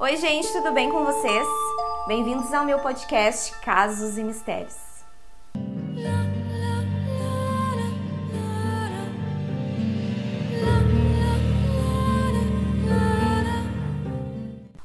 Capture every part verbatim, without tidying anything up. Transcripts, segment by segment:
Oi gente, tudo bem com vocês? Bem-vindos ao meu podcast Casos e Mistérios.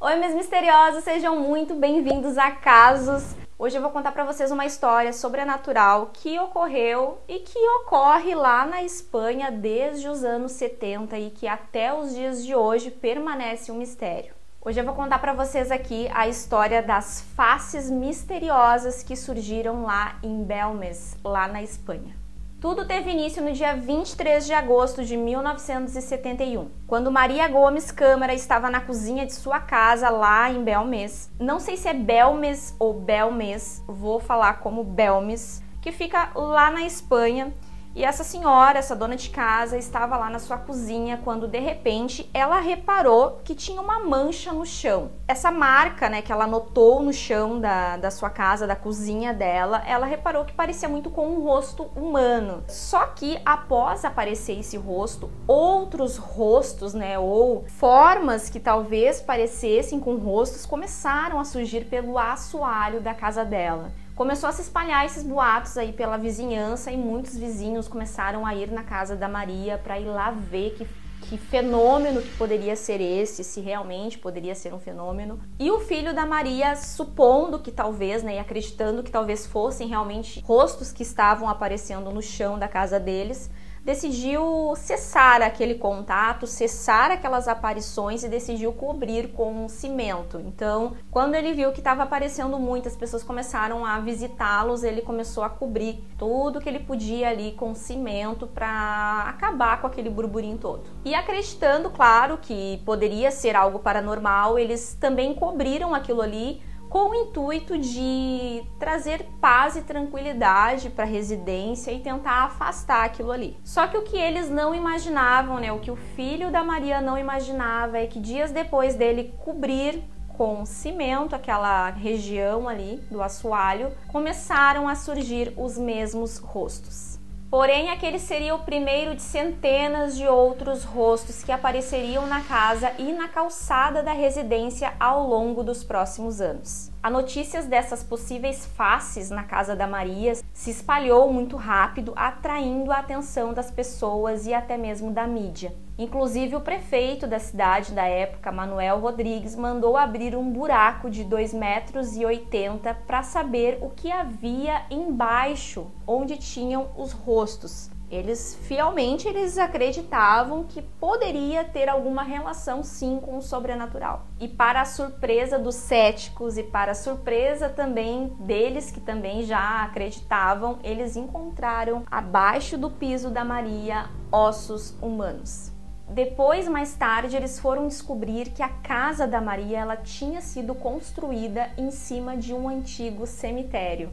Oi meus misteriosos, sejam muito bem-vindos a Casos. Hoje eu vou contar para vocês uma história sobrenatural que ocorreu e que ocorre lá na Espanha desde os anos setenta e que até os dias de hoje permanece um mistério. Hoje eu vou contar para vocês aqui a história das faces misteriosas que surgiram lá em Bélmez, lá na Espanha. Tudo teve início no dia vinte e três de agosto de mil novecentos e setenta e um, quando Maria Gomes Câmara estava na cozinha de sua casa lá em Bélmez. Não sei se é Bélmez ou Bélmez, vou falar como Bélmez, que fica lá na Espanha. E essa senhora, essa dona de casa, estava lá na sua cozinha quando, de repente, ela reparou que tinha uma mancha no chão. Essa marca, né, que ela notou no chão da, da sua casa, da cozinha dela, ela reparou que parecia muito com um rosto humano. Só que, após aparecer esse rosto, outros rostos, né, ou formas que talvez parecessem com rostos, começaram a surgir pelo assoalho da casa dela. Começou a se espalhar esses boatos aí pela vizinhança e muitos vizinhos começaram a ir na casa da Maria para ir lá ver que, que fenômeno que poderia ser esse, se realmente poderia ser um fenômeno. E o filho da Maria, supondo que talvez, né, e acreditando que talvez fossem realmente rostos que estavam aparecendo no chão da casa deles, decidiu cessar aquele contato, cessar aquelas aparições e decidiu cobrir com um cimento. Então, quando ele viu que estava aparecendo muito, as pessoas começaram a visitá-los, ele começou a cobrir tudo que ele podia ali com cimento para acabar com aquele burburinho todo. E acreditando, claro, que poderia ser algo paranormal, eles também cobriram aquilo ali com o intuito de trazer paz e tranquilidade para a residência e tentar afastar aquilo ali. Só que o que eles não imaginavam, né, o que o filho da Maria não imaginava é que dias depois dele cobrir com cimento aquela região ali do assoalho, começaram a surgir os mesmos rostos. Porém, aquele seria o primeiro de centenas de outros rostos que apareceriam na casa e na calçada da residência ao longo dos próximos anos. A notícia dessas possíveis faces na casa da Maria se espalhou muito rápido, atraindo a atenção das pessoas e até mesmo da mídia. Inclusive, o prefeito da cidade da época, Manuel Rodrigues, mandou abrir um buraco de dois metros e oitenta para saber o que havia embaixo, onde tinham os rostos. Eles, fielmente, eles acreditavam que poderia ter alguma relação, sim, com o sobrenatural. E para a surpresa dos céticos e para a surpresa também deles, que também já acreditavam, eles encontraram, abaixo do piso da Maria, ossos humanos. Depois, mais tarde, eles foram descobrir que a casa da Maria ela tinha sido construída em cima de um antigo cemitério.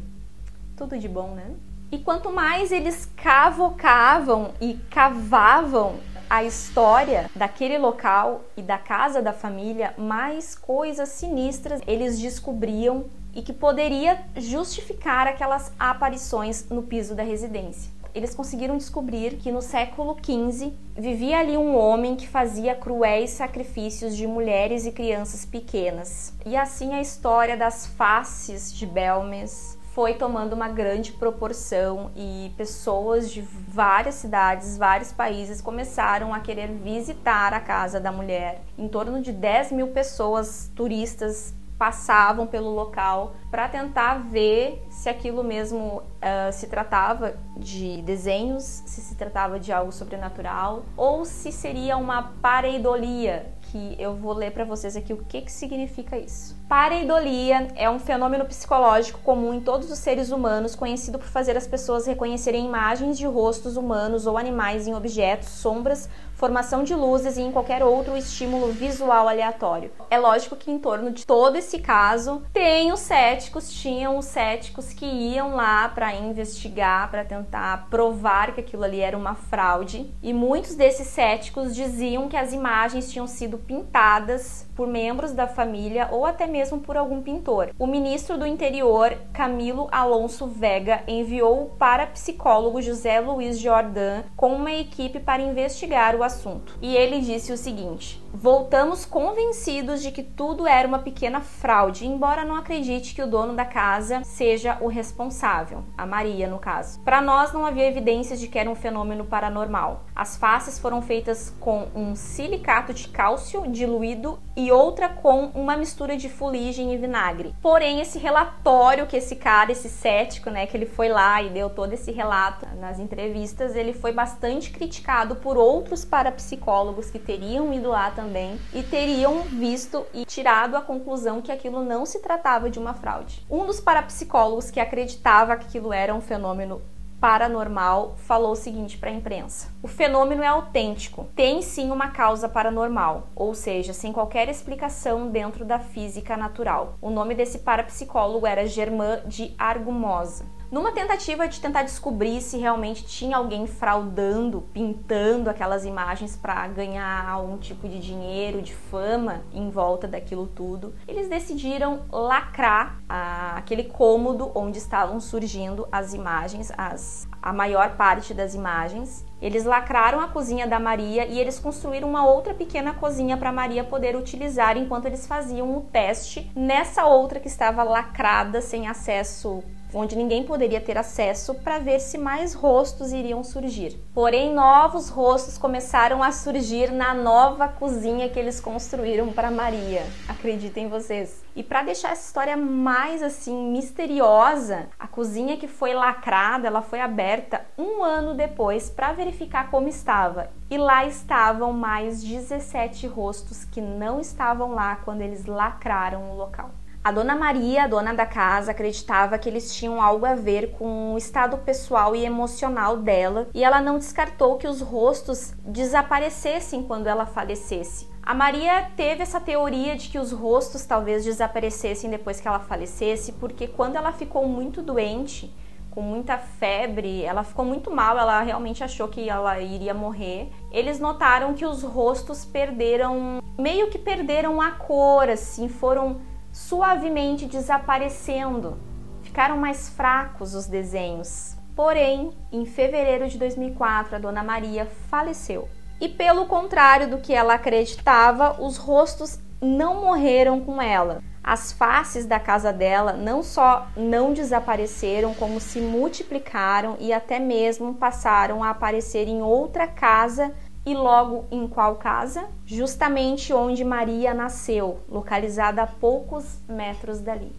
Tudo de bom, né? E quanto mais eles cavocavam e cavavam a história daquele local e da casa da família, mais coisas sinistras eles descobriam e que poderia justificar aquelas aparições no piso da residência. Eles conseguiram descobrir que no século quinze vivia ali um homem que fazia cruéis sacrifícios de mulheres e crianças pequenas. E assim a história das faces de Bélmez foi tomando uma grande proporção e pessoas de várias cidades, vários países começaram a querer visitar a casa da mulher. Em torno de dez mil pessoas turistas passavam pelo local para tentar ver se aquilo mesmo uh, se tratava de desenhos, se se tratava de algo sobrenatural ou se seria uma pareidolia, que eu vou ler para vocês aqui o que, que significa isso. Pareidolia é um fenômeno psicológico comum em todos os seres humanos, conhecido por fazer as pessoas reconhecerem imagens de rostos humanos ou animais em objetos, sombras, formação de luzes e em qualquer outro estímulo visual aleatório. É lógico que em torno de todo esse caso, tem os céticos, tinham os céticos que iam lá para investigar, para tentar provar que aquilo ali era uma fraude. E muitos desses céticos diziam que as imagens tinham sido pintadas por membros da família ou até mesmo por algum pintor. O ministro do Interior, Camilo Alonso Vega, enviou o parapsicólogo José Luiz Jordan com uma equipe para investigar o assunto. E ele disse o seguinte: voltamos convencidos de que tudo era uma pequena fraude, embora não acredite que o dono da casa seja o responsável, a Maria no caso. Para nós não havia evidências de que era um fenômeno paranormal. As faces foram feitas com um silicato de cálcio diluído e outra com uma mistura de fuligem e vinagre. Porém, esse relatório que esse cara, esse cético, né, que ele foi lá e deu todo esse relato nas entrevistas, ele foi bastante criticado por outros parapsicólogos que teriam ido lá também e teriam visto e tirado a conclusão que aquilo não se tratava de uma fraude. Um dos parapsicólogos que acreditava que aquilo era um fenômeno paranormal falou o seguinte para a imprensa: o fenômeno é autêntico, tem sim uma causa paranormal, ou seja, sem qualquer explicação dentro da física natural. O nome desse parapsicólogo era Germán de Argumosa. Numa tentativa de tentar descobrir se realmente tinha alguém fraudando, pintando aquelas imagens para ganhar algum tipo de dinheiro, de fama em volta daquilo tudo, eles decidiram lacrar ah, aquele cômodo onde estavam surgindo as imagens, as, a maior parte das imagens. Eles lacraram a cozinha da Maria e eles construíram uma outra pequena cozinha para Maria poder utilizar enquanto eles faziam o teste nessa outra que estava lacrada, sem acesso, onde ninguém poderia ter acesso, para ver se mais rostos iriam surgir. Porém, novos rostos começaram a surgir na nova cozinha que eles construíram para Maria. Acreditem vocês. E para deixar essa história mais assim misteriosa, a cozinha que foi lacrada, ela foi aberta um ano depois para verificar como estava. E lá estavam mais dezessete rostos que não estavam lá quando eles lacraram o local. A dona Maria, a dona da casa, acreditava que eles tinham algo a ver com o estado pessoal e emocional dela, e ela não descartou que os rostos desaparecessem quando ela falecesse. A Maria teve essa teoria de que os rostos talvez desaparecessem depois que ela falecesse, porque quando ela ficou muito doente, com muita febre, ela ficou muito mal, ela realmente achou que ela iria morrer. Eles notaram que os rostos perderam, meio que perderam a cor, assim, foram suavemente desaparecendo, ficaram mais fracos os desenhos. Porém, em fevereiro de dois mil e quatro, a dona Maria faleceu. E pelo contrário do que ela acreditava, os rostos não morreram com ela. As faces da casa dela não só não desapareceram, como se multiplicaram e até mesmo passaram a aparecer em outra casa. E logo em qual casa? Justamente onde Maria nasceu, localizada a poucos metros dali.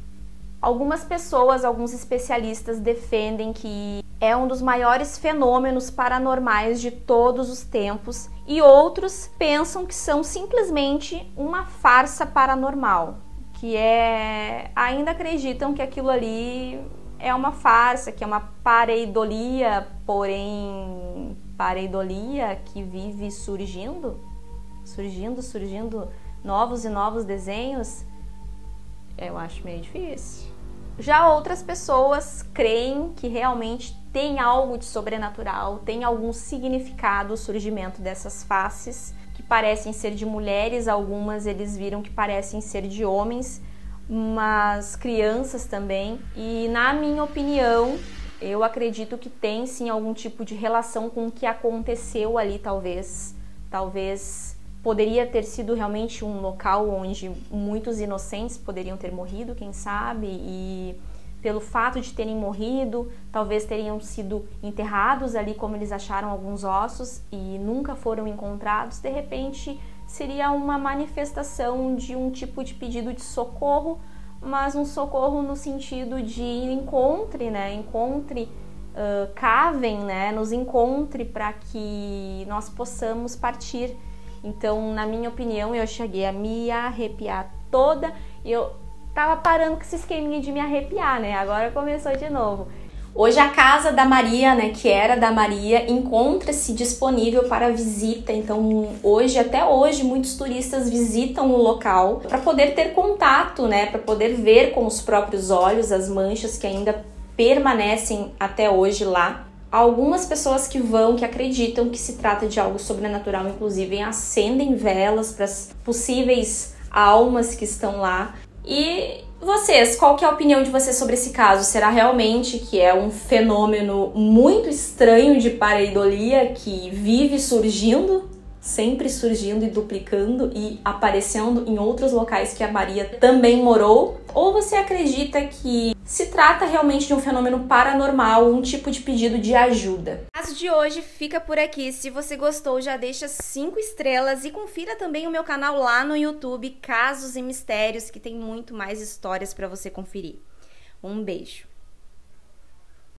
Algumas pessoas, alguns especialistas defendem que é um dos maiores fenômenos paranormais de todos os tempos, e outros pensam que são simplesmente uma farsa paranormal, que é... ainda acreditam que aquilo ali é uma farsa, que é uma pareidolia, porém... pareidolia que vive surgindo, surgindo, surgindo novos e novos desenhos, eu acho meio difícil. Já outras pessoas creem que realmente tem algo de sobrenatural, tem algum significado o surgimento dessas faces, que parecem ser de mulheres, algumas eles viram que parecem ser de homens, mas crianças também, e na minha opinião, eu acredito que tem sim algum tipo de relação com o que aconteceu ali, talvez. Talvez poderia ter sido realmente um local onde muitos inocentes poderiam ter morrido, quem sabe, e pelo fato de terem morrido, talvez teriam sido enterrados ali, como eles acharam alguns ossos e nunca foram encontrados. De repente, seria uma manifestação de um tipo de pedido de socorro, mas um socorro no sentido de encontre, né? Encontre, uh, cavem, né? Nos encontre para que nós possamos partir. Então, na minha opinião, eu cheguei a me arrepiar toda. Eu tava parando com esse esqueminha de me arrepiar, né? Agora começou de novo. Hoje a casa da Maria, né, que era da Maria, encontra-se disponível para visita, então hoje, até hoje, muitos turistas visitam o local para poder ter contato, né, para poder ver com os próprios olhos as manchas que ainda permanecem até hoje lá. Algumas pessoas que vão, que acreditam que se trata de algo sobrenatural, inclusive acendem velas para as possíveis almas que estão lá. E vocês, qual que é a opinião de vocês sobre esse caso? Será realmente que é um fenômeno muito estranho de pareidolia que vive surgindo? sempre surgindo e duplicando e aparecendo em outros locais que a Maria também morou? Ou você acredita que se trata realmente de um fenômeno paranormal, um tipo de pedido de ajuda? O caso de hoje fica por aqui. Se você gostou, já deixa cinco estrelas e confira também o meu canal lá no YouTube, Casos e Mistérios, que tem muito mais histórias para você conferir. Um beijo!